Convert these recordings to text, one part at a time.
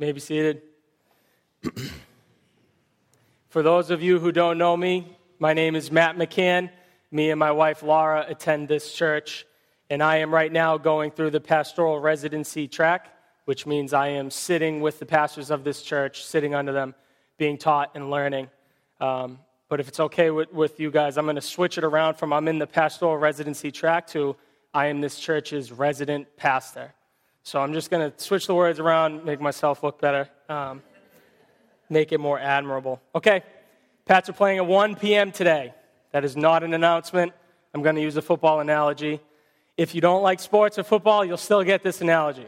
You may be seated. For those of you who don't know me, my name is Matt McCann. Me and my wife Laura attend this church, and I am right now going through the pastoral residency track, which means I am sitting with the pastors of this church, sitting under them, being taught and learning. But if it's okay with you guys, I'm going to switch it around from I'm in the pastoral residency track to I am this church's resident pastor. So I'm just going to switch the words around, make myself look better, make it more admirable. Okay, Pats are playing at 1 p.m. today. That is not an announcement. I'm going to use a football analogy. If you don't like sports or football, you'll still get this analogy.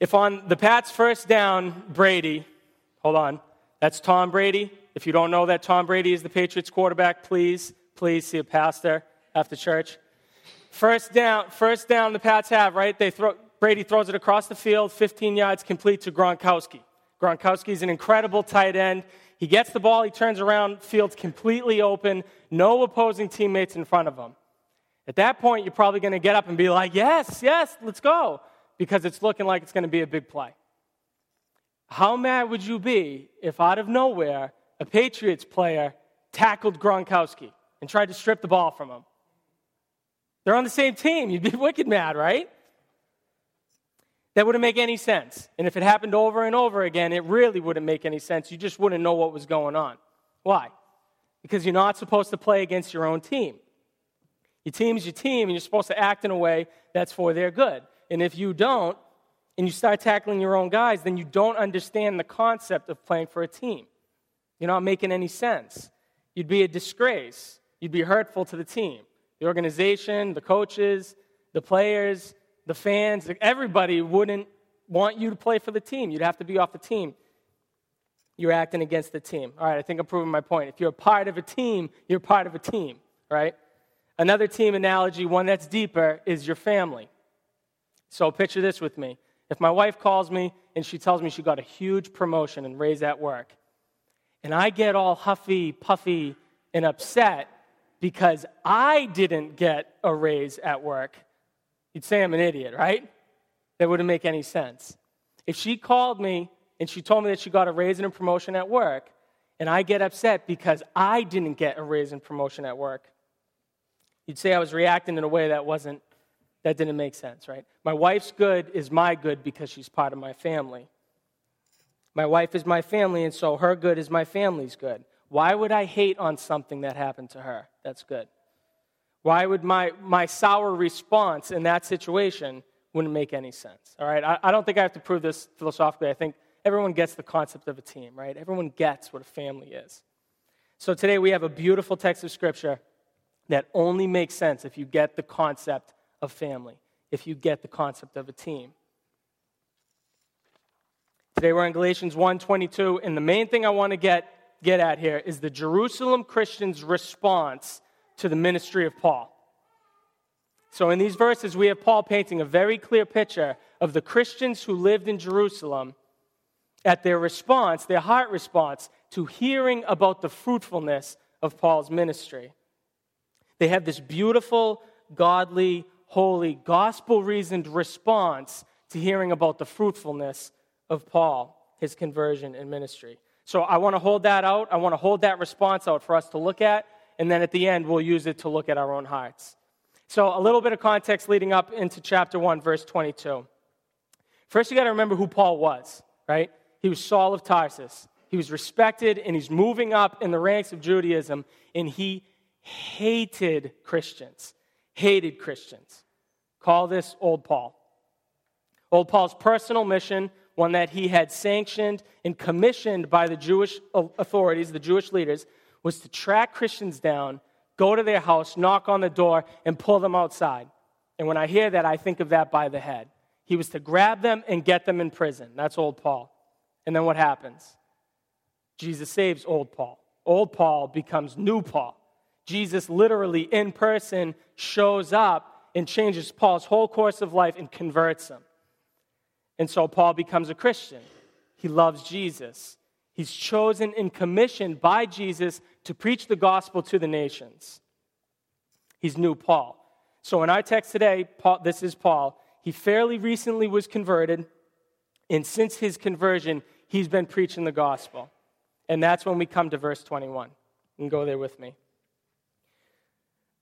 If on the Pats' first down, that's Tom Brady. If you don't know that Tom Brady is the Patriots quarterback, please see a pastor after church. First down the Pats have, right? Brady throws it across the field, 15 yards complete to Gronkowski. Gronkowski is an incredible tight end. He gets the ball, he turns around, field's completely open, no opposing teammates in front of him. At that point, you're probably going to get up and be like, yes, let's go, because it's looking like it's going to be a big play. How mad would you be if out of nowhere, a Patriots player tackled Gronkowski and tried to strip the ball from him? They're on the same team. You'd be wicked mad, right? That wouldn't make any sense. And if it happened over and over again, it really wouldn't make any sense. You just wouldn't know what was going on. Why? Because you're not supposed to play against your own team. Your team is your team, and you're supposed to act in a way that's for their good. And if you don't, and you start tackling your own guys, then you don't understand the concept of playing for a team. You're not making any sense. You'd be a disgrace. You'd be hurtful to the team, the organization, the coaches, the players, the fans. Everybody wouldn't want you to play for the team. You'd have to be off the team. You're acting against the team. All right, I think I'm proving my point. If you're a part of a team, you're part of a team, right? Another team analogy, one that's deeper, is your family. So picture this with me. If my wife calls me and she tells me she got a huge promotion and raise at work, and I get all huffy, puffy, and upset because I didn't get a raise at work, you'd say I'm an idiot, right? That wouldn't make any sense. If she called me and she told me that she got a raise and a promotion at work, and I get upset because I didn't get a raise and promotion at work, you'd say I was reacting in a way that didn't make sense, right? My wife's good is my good because she's part of my family. My wife is my family, and so her good is my family's good. Why would I hate on something that happened to her? That's good. Why would my sour response in that situation wouldn't make any sense? All right, I don't think I have to prove this philosophically. I think everyone gets the concept of a team, right? Everyone gets what a family is. So today we have a beautiful text of Scripture that only makes sense if you get the concept of family, if you get the concept of a team. Today we're in Galatians 1:22, and the main thing I want to get at here is the Jerusalem Christians' response to the ministry of Paul. So in these verses, we have Paul painting a very clear picture of the Christians who lived in Jerusalem at their response, their heart response, to hearing about the fruitfulness of Paul's ministry. They have this beautiful, godly, holy, gospel-reasoned response to hearing about the fruitfulness of Paul, his conversion and ministry. So I want to hold that out. I want to hold that response out for us to look at, and then at the end, we'll use it to look at our own hearts. So a little bit of context leading up into chapter 1, verse 22. First, you got to remember who Paul was, right? He was Saul of Tarsus. He was respected, and he's moving up in the ranks of Judaism, and he hated Christians. Call this Old Paul. Old Paul's personal mission, one that he had sanctioned and commissioned by the Jewish authorities, the Jewish leaders, was to track Christians down, go to their house, knock on the door, and pull them outside. And when I hear that, I think of that by the head. He was to grab them and get them in prison. That's Old Paul. And then what happens? Jesus saves Old Paul. Old Paul becomes New Paul. Jesus literally, in person, shows up and changes Paul's whole course of life and converts him. And so Paul becomes a Christian. He loves Jesus. He's chosen and commissioned by Jesus to preach the gospel to the nations. He's New Paul. So in our text today, this is Paul. He fairly recently was converted, And since his conversion, he's been preaching the gospel. And that's when we come to verse 21. You can go there with me.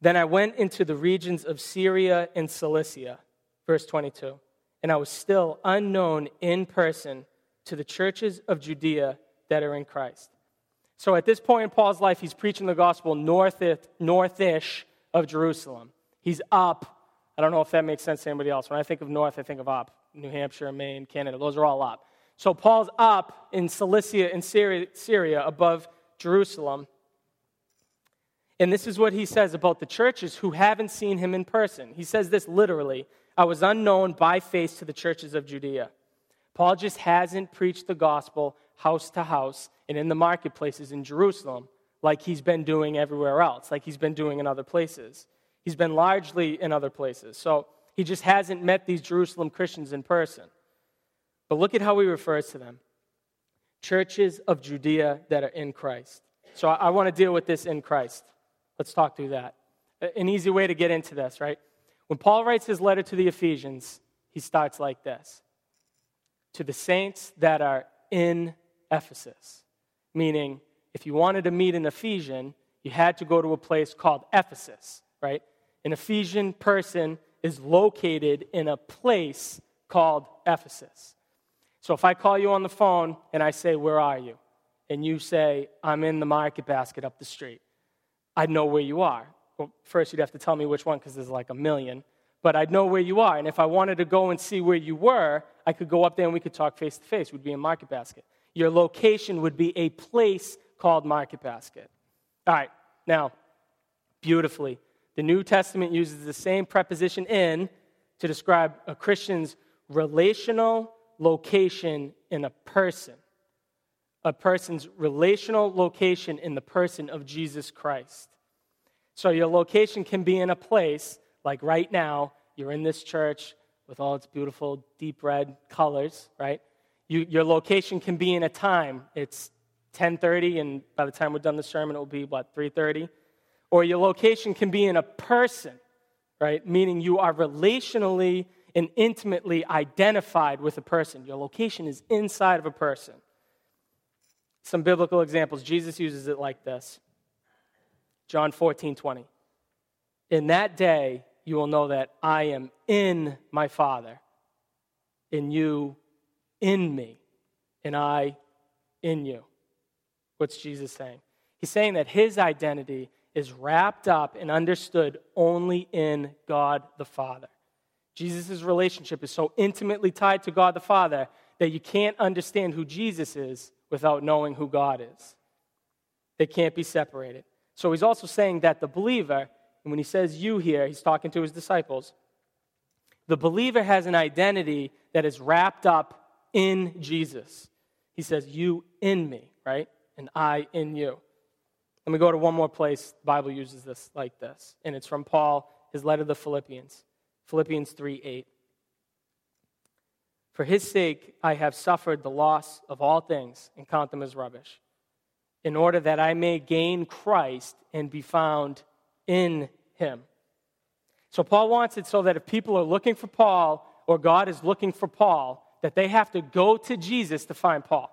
Then I went into the regions of Syria and Cilicia, verse 22, and I was still unknown in person to the churches of Judea that are in Christ. So at this point in Paul's life, he's preaching the gospel north-ish of Jerusalem. He's up. I don't know if that makes sense to anybody else. When I think of north, I think of up. New Hampshire, Maine, Canada, those are all up. So Paul's up in Cilicia and Syria above Jerusalem. And this is what he says about the churches who haven't seen him in person. He says this literally, I was unknown by face to the churches of Judea. Paul just hasn't preached the gospel house to house and in the marketplaces in Jerusalem like he's been doing everywhere else, like he's been doing in other places. He's been largely in other places. So he just hasn't met these Jerusalem Christians in person. But look at how he refers to them. Churches of Judea that are in Christ. So I want to deal with this in Christ. Let's talk through that. An easy way to get into this, right? When Paul writes his letter to the Ephesians, he starts like this. To the saints that are in Ephesus. Meaning, if you wanted to meet an Ephesian, you had to go to a place called Ephesus, right? An Ephesian person is located in a place called Ephesus. So if I call you on the phone and I say, where are you? And you say, I'm in the Market Basket up the street. I'd know where you are. Well, first you'd have to tell me which one because there's like a million. But I'd know where you are. And if I wanted to go and see where you were, I could go up there and we could talk face to face. We'd be in Market Basket. Your location would be a place called Market Basket. All right. Now, beautifully, the New Testament uses the same preposition in to describe a Christian's relational location in a person. A person's relational location in the person of Jesus Christ. So your location can be in a place, like right now, you're in this church with all its beautiful deep red colors, right? Your location can be in a time. It's 10:30, and by the time we're done the sermon, it will be, 3:30? Or your location can be in a person, right? Meaning you are relationally and intimately identified with a person. Your location is inside of a person. Some biblical examples. Jesus uses it like this. John 14:20. In that day, you will know that I am in my Father, and you in me, and I in you. What's Jesus saying? He's saying that his identity is wrapped up and understood only in God the Father. Jesus' relationship is so intimately tied to God the Father that you can't understand who Jesus is without knowing who God is. They can't be separated. So he's also saying that the believer, and when he says you here, he's talking to his disciples, the believer has an identity that is wrapped up in Jesus. He says, you in me, right? And I in you. Let me go to one more place. The Bible uses this like this. And it's from Paul, his letter to the Philippians. Philippians 3:8. For his sake I have suffered the loss of all things and count them as rubbish, in order that I may gain Christ and be found in him. So Paul wants it so that if people are looking for Paul or God is looking for Paul, that they have to go to Jesus to find Paul.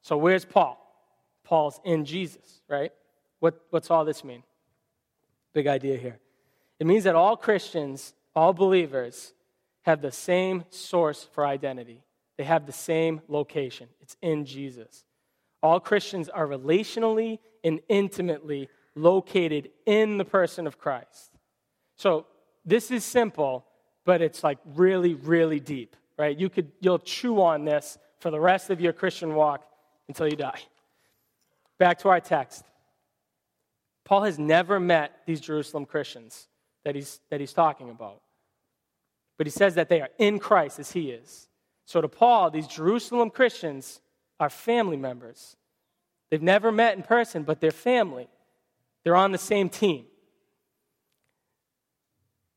So where's Paul? Paul's in Jesus, right? What's all this mean? Big idea here. It means that all Christians, all believers, have the same source for identity. They have the same location. It's in Jesus. All Christians are relationally and intimately located in the person of Christ. So this is simple, but it's like really, really deep, right? You'll chew on this for the rest of your Christian walk until you die. Back to our text. Paul has never met these Jerusalem Christians that he's talking about. But he says that they are in Christ as he is. So to Paul, these Jerusalem Christians are family members. They've never met in person, but they're family. They're on the same team.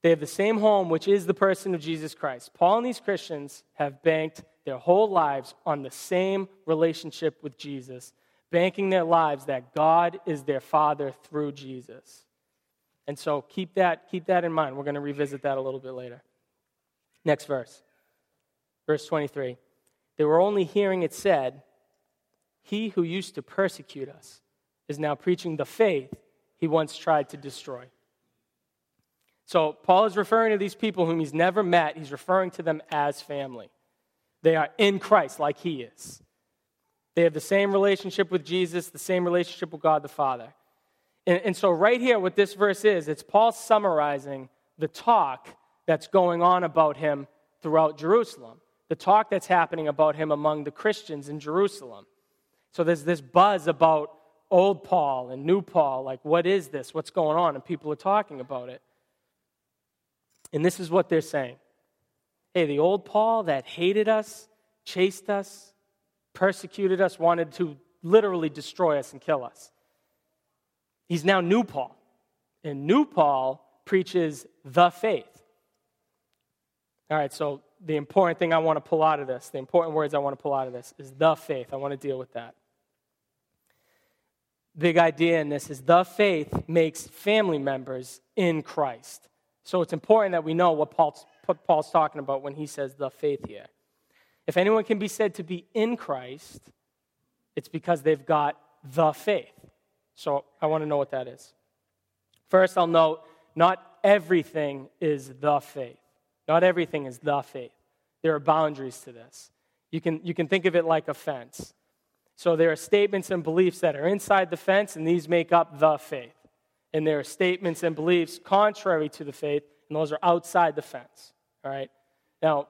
They have the same home, which is the person of Jesus Christ. Paul and these Christians have banked their whole lives on the same relationship with Jesus, banking their lives that God is their Father through Jesus. And so keep that in mind. We're going to revisit that a little bit later. Next verse, verse 23. They were only hearing it said, he who used to persecute us is now preaching the faith he once tried to destroy. So Paul is referring to these people whom he's never met. He's referring to them as family. They are in Christ like he is. They have the same relationship with Jesus, the same relationship with God the Father. And so right here, what this verse is, it's Paul summarizing the talk that's going on about him throughout Jerusalem, the talk that's happening about him among the Christians in Jerusalem. So there's this buzz about old Paul and new Paul, like what is this? What's going on? And people are talking about it. And this is what they're saying. Hey, the old Paul that hated us, chased us, persecuted us, wanted to literally destroy us and kill us. He's now new Paul. And new Paul preaches the faith. All right, so the important thing I want to pull out of this, the important words I want to pull out of this is the faith. I want to deal with that. Big idea in this is the faith makes family members in Christ. So it's important that we know what Paul's talking about when he says the faith here. If anyone can be said to be in Christ, it's because they've got the faith. So I want to know what that is. First, I'll note, not everything is the faith. Not everything is the faith. There are boundaries to this. You can think of it like a fence. So there are statements and beliefs that are inside the fence, and these make up the faith. And there are statements and beliefs contrary to the faith, and those are outside the fence. All right? Now,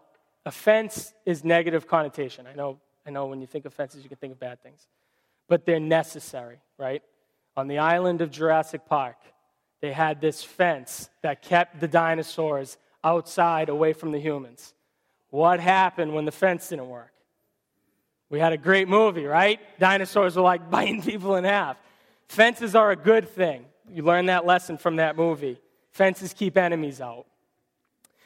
offense is negative connotation. I know when you think of fences, you can think of bad things. But they're necessary, right? On the island of Jurassic Park, they had this fence that kept the dinosaurs outside, away from the humans. What happened when the fence didn't work? We had a great movie, right? Dinosaurs were like biting people in half. Fences are a good thing. You learn that lesson from that movie. Fences keep enemies out.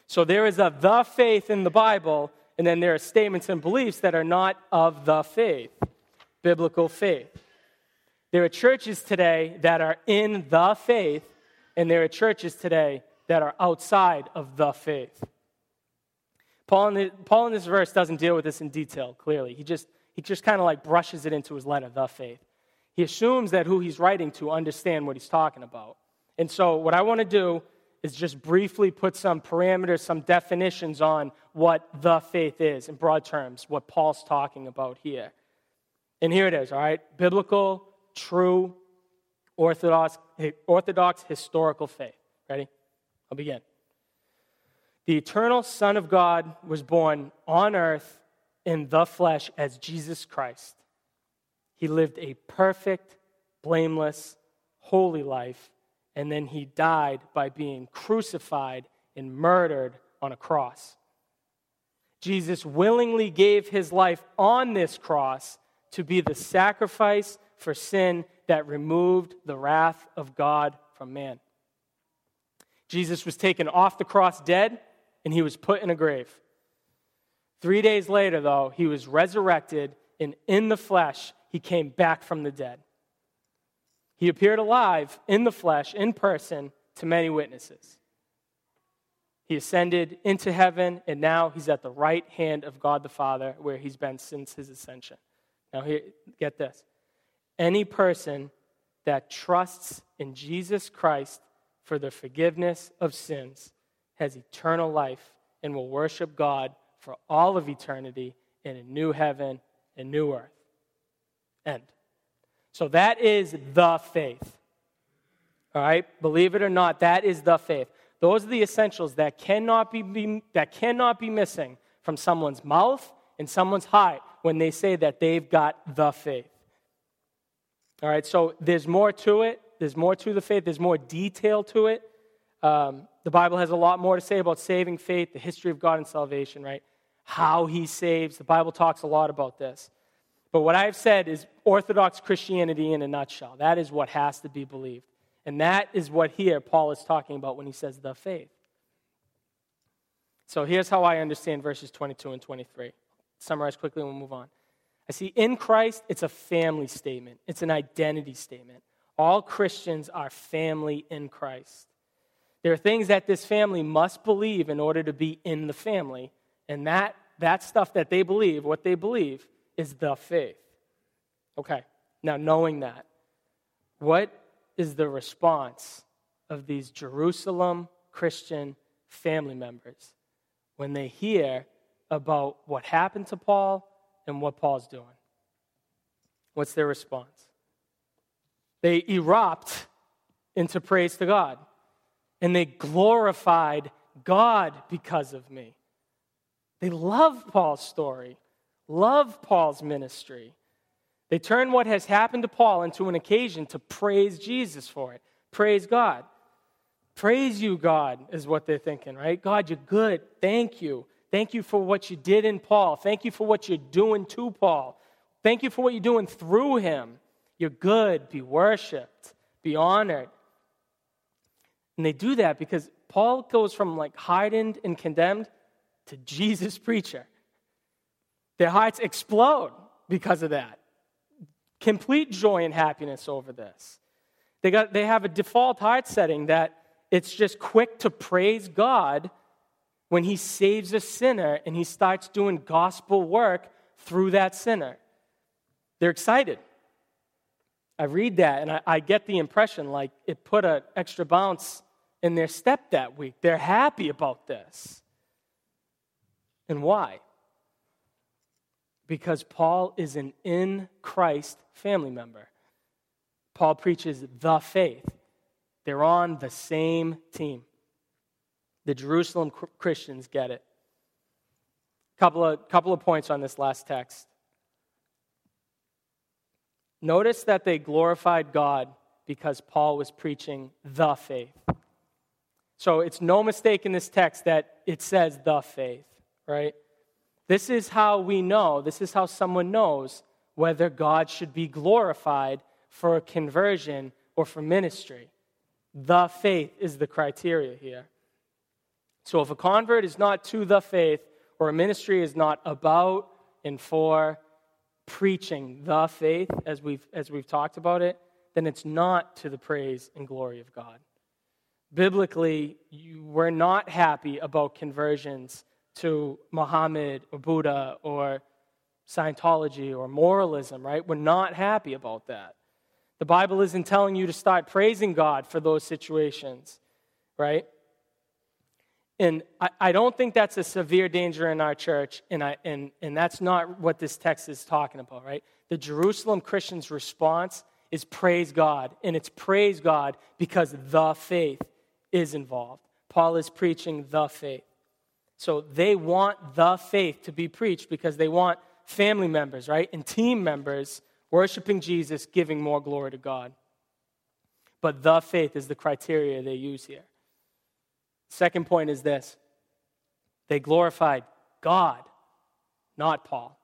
So there is a the faith in the Bible, and then there are statements and beliefs that are not of the faith, biblical faith. There are churches today that are in the faith, and there are churches today that are outside of the faith. Paul in this verse doesn't deal with this in detail, clearly. He just kind of like brushes it into his letter, the faith. He assumes that who he's writing to understand what he's talking about. And so what I want to do is just briefly put some parameters, some definitions on what the faith is in broad terms, what Paul's talking about here. And here it is, all right? Biblical, true, orthodox historical faith. Ready? I'll begin. The eternal Son of God was born on earth in the flesh as Jesus Christ. He lived a perfect, blameless, holy life, and then he died by being crucified and murdered on a cross. Jesus willingly gave his life on this cross to be the sacrifice for sin that removed the wrath of God from man. Jesus was taken off the cross dead, and he was put in a grave. 3 days later, though, he was resurrected, and in the flesh, he came back from the dead. He appeared alive in the flesh, in person, to many witnesses. He ascended into heaven, and now he's at the right hand of God the Father, where he's been since his ascension. Now, here, get this. Any person that trusts in Jesus Christ for the forgiveness of sins, has eternal life, and will worship God for all of eternity in a new heaven and new earth. End. So that is the faith. All right? Believe it or not, that is the faith. Those are the essentials that cannot be missing from someone's mouth and someone's heart when they say that they've got the faith. All right, so there's more to it. There's more to the faith. There's more detail to it. The Bible has a lot more to say about saving faith, the history of God and salvation, right? How he saves. The Bible talks a lot about this. But what I've said is Orthodox Christianity in a nutshell. That is what has to be believed. And that is what here Paul is talking about when he says the faith. So here's how I understand verses 22 and 23. Summarize quickly and we'll move on. I see in Christ, it's a family statement. It's an identity statement. All Christians are family in Christ. There are things that this family must believe in order to be in the family, and that that stuff that they believe, what they believe, is the faith. Okay, now knowing that, what is the response of these Jerusalem Christian family members when they hear about what happened to Paul and what Paul's doing? What's their response? They erupt into praise to God, and they glorified God because of me. They love Paul's story, love Paul's ministry. They turn what has happened to Paul into an occasion to praise Jesus for it. Praise God. Praise you, God, is what they're thinking, right? God, you're good. Thank you. Thank you for what you did in Paul. Thank you for what you're doing to Paul. Thank you for what you're doing through him. You're good. Be worshipped. Be honored. And they do that because Paul goes from like hardened and condemned to Jesus preacher. Their hearts explode because of that. Complete joy and happiness over this. They have a default heart setting that it's just quick to praise God when he saves a sinner and he starts doing gospel work through that sinner. They're excited. I read that and I get the impression like it put an extra bounce in their step that week. They're happy about this. And why? Because Paul is an in Christ family member. Paul preaches the faith. They're on the same team. The Jerusalem Christians get it. Couple of points on this last text. Notice that they glorified God because Paul was preaching the faith. So it's no mistake in this text that it says the faith, right? This is how we know, this is how someone knows whether God should be glorified for a conversion or for ministry. The faith is the criteria here. So if a convert is not to the faith, or a ministry is not about and for preaching the faith, as we've talked about it, then it's not to the praise and glory of God. Biblically, we're not happy about conversions to Muhammad or Buddha or Scientology or moralism, right? We're not happy about that. The Bible isn't telling you to start praising God for those situations, right? And I don't think that's a severe danger in our church, and that's not what this text is talking about, right? The Jerusalem Christians' response is praise God, and it's praise God because the faith is involved. Paul is preaching the faith. So they want the faith to be preached because they want family members, right, and team members worshiping Jesus, giving more glory to God. But the faith is the criteria they use here. Second point is this. They glorified God, not Paul.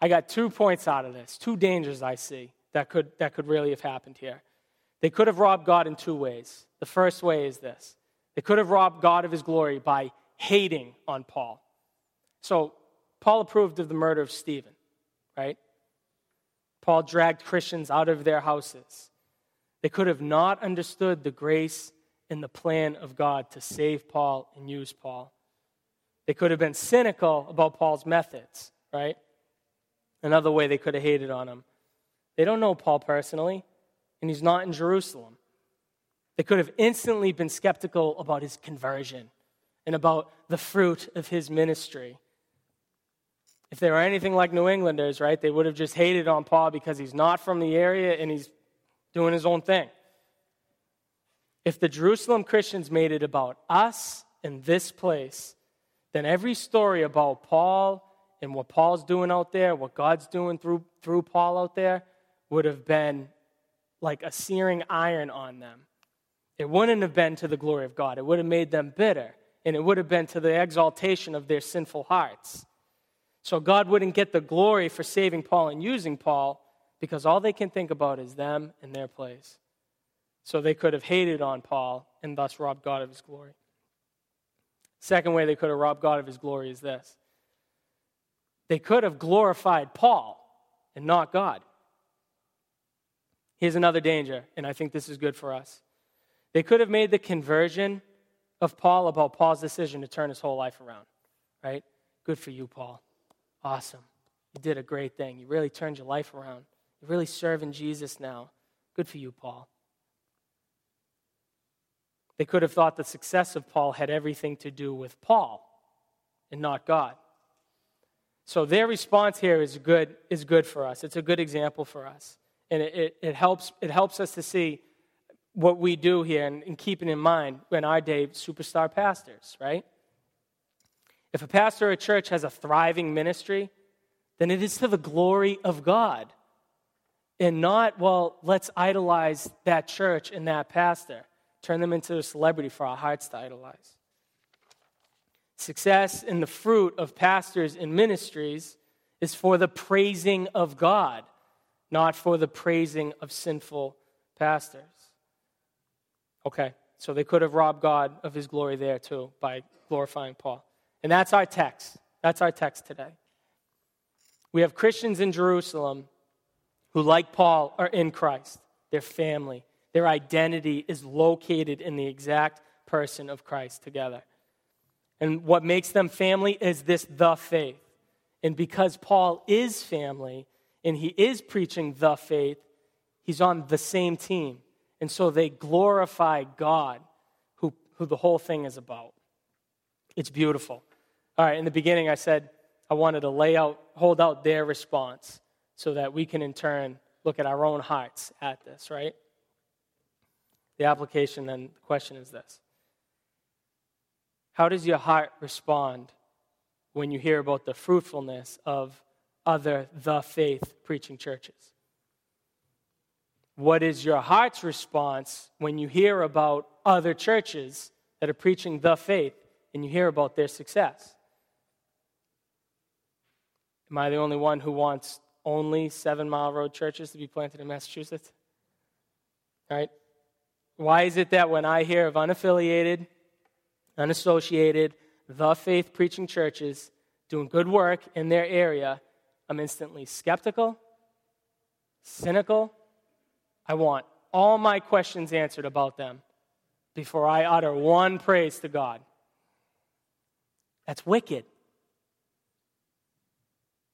I got 2 points out of this, 2 dangers I see. That could really have happened here. They could have robbed God in 2 ways. The first way is this. They could have robbed God of his glory by hating on Paul. So Paul approved of the murder of Stephen, right? Paul dragged Christians out of their houses. They could have not understood the grace and the plan of God to save Paul and use Paul. They could have been cynical about Paul's methods, right? Another way they could have hated on him. They don't know Paul personally, and he's not in Jerusalem. They could have instantly been skeptical about his conversion and about the fruit of his ministry. If they were anything like New Englanders, right, they would have just hated on Paul because he's not from the area and he's doing his own thing. If the Jerusalem Christians made it about us and this place, then every story about Paul and what Paul's doing out there, what God's doing through Paul out there, would have been like a searing iron on them. It wouldn't have been to the glory of God. It would have made them bitter, and it would have been to the exaltation of their sinful hearts. So God wouldn't get the glory for saving Paul and using Paul because all they can think about is them and their place. So they could have hated on Paul and thus robbed God of his glory. Second way they could have robbed God of his glory is this. They could have glorified Paul and not God. Here's another danger, and I think this is good for us. They could have made the conversion of Paul about Paul's decision to turn his whole life around, right? Good for you, Paul. Awesome. You did a great thing. You really turned your life around. You're really serving Jesus now. Good for you, Paul. They could have thought the success of Paul had everything to do with Paul and not God. So their response here is good for us. It's a good example for us. And it helps us to see what we do here and keep it in mind in our day, superstar pastors, right? If a pastor or a church has a thriving ministry, then it is to the glory of God and not, well, let's idolize that church and that pastor, turn them into a celebrity for our hearts to idolize. Success in the fruit of pastors and ministries is for the praising of God, not for the praising of sinful pastors. Okay, so they could have robbed God of his glory there too by glorifying Paul. And that's our text. That's our text today. We have Christians in Jerusalem who, like Paul, are in Christ. Their family, their identity is located in the exact person of Christ together. And what makes them family is this, the faith. And because Paul is family and he is preaching the faith, he's on the same team. And so they glorify God, who the whole thing is about. It's beautiful. All right, in the beginning I said I wanted to hold out their response so that we can in turn look at our own hearts at this, right? The application then, the question is this. How does your heart respond when you hear about the fruitfulness of other the faith preaching churches? What is your heart's response when you hear about other churches that are preaching the faith and you hear about their success? Am I the only one who wants only 7 Mile Road churches to be planted in Massachusetts? All right. Why is it that when I hear of unaffiliated, unassociated, the faith preaching churches doing good work in their area, I'm instantly skeptical, cynical? I want all my questions answered about them before I utter one praise to God. That's wicked.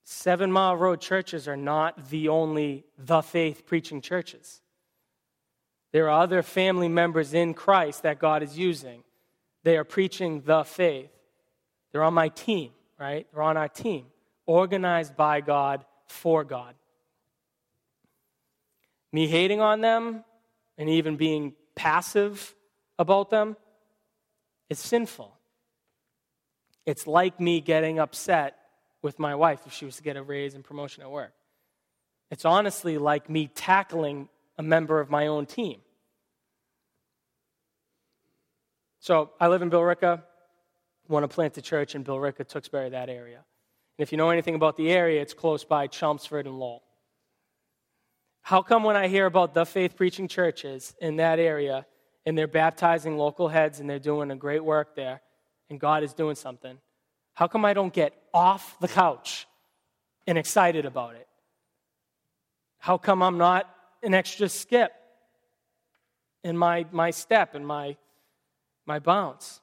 7 Mile Road churches are not the only the faith preaching churches. There are other family members in Christ that God is using. They are preaching the faith. They're on my team, right? They're on our team, organized by God for God. Me hating on them and even being passive about them is sinful. It's like me getting upset with my wife if she was to get a raise and promotion at work. It's honestly like me tackling a member of my own team. So I live in Billerica, want to plant a church in Billerica, Tewksbury, that area. And if you know anything about the area, it's close by Chelmsford and Lowell. How come when I hear about the faith preaching churches in that area and they're baptizing local heads and they're doing a great work there and God is doing something, how come I don't get off the couch and excited about it? How come I'm not an extra skip in my step and my bounce?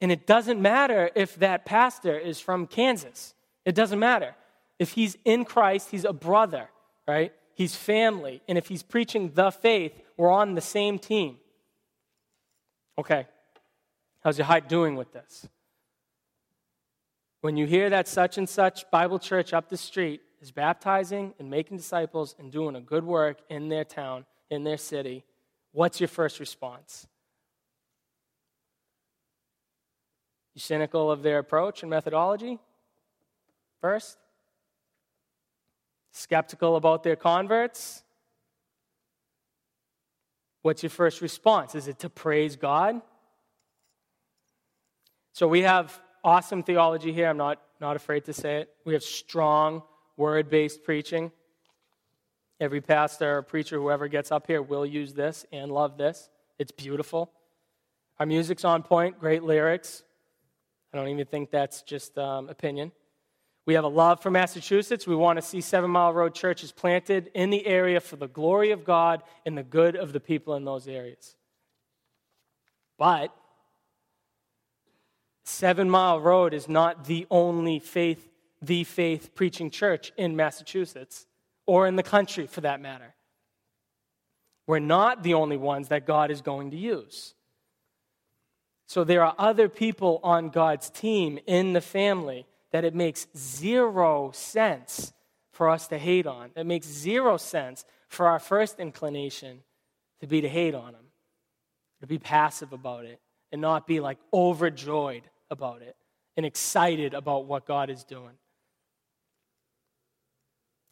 And it doesn't matter if that pastor is from Kansas. It doesn't matter. If he's in Christ, he's a brother, right? He's family, and if he's preaching the faith, we're on the same team. Okay, how's your heart doing with this? When you hear that such and such Bible church up the street is baptizing and making disciples and doing a good work in their town, in their city, what's your first response? You cynical of their approach and methodology first? Skeptical about their converts? What's your first response? Is it to praise God? So we have awesome theology here. I'm not afraid to say it. We have strong word-based preaching. Every pastor or preacher, whoever gets up here, will use this and love this. It's beautiful. Our music's on point, great lyrics. I don't even think that's just opinion. We have a love for Massachusetts. We want to see 7 Mile Road churches planted in the area for the glory of God and the good of the people in those areas. But 7 Mile Road is not the only faith preaching church in Massachusetts or in the country for that matter. We're not the only ones that God is going to use. So there are other people on God's team in the family that it makes zero sense for us to hate on. It makes zero sense for our first inclination to be to hate on them, to be passive about it, and not be like overjoyed about it and excited about what God is doing.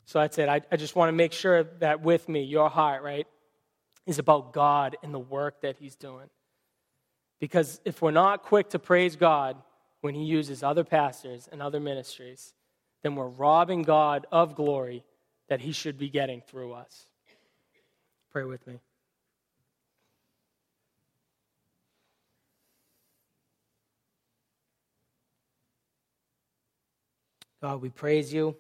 So that's it. I just want to make sure that with me, your heart, right, is about God and the work that he's doing. Because if we're not quick to praise God when he uses other pastors and other ministries, then we're robbing God of glory that he should be getting through us. Pray with me. God, we praise you.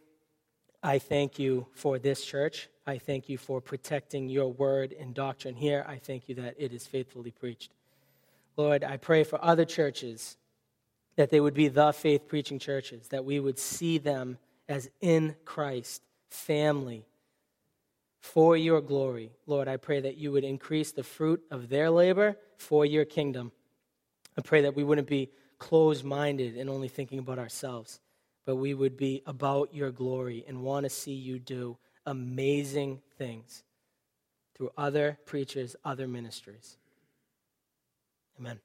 I thank you for this church. I thank you for protecting your word and doctrine here. I thank you that it is faithfully preached. Lord, I pray for other churches that they would be the faith-preaching churches, that we would see them as in Christ, family, for your glory. Lord, I pray that you would increase the fruit of their labor for your kingdom. I pray that we wouldn't be closed-minded and only thinking about ourselves, but we would be about your glory and want to see you do amazing things through other preachers, other ministries. Amen.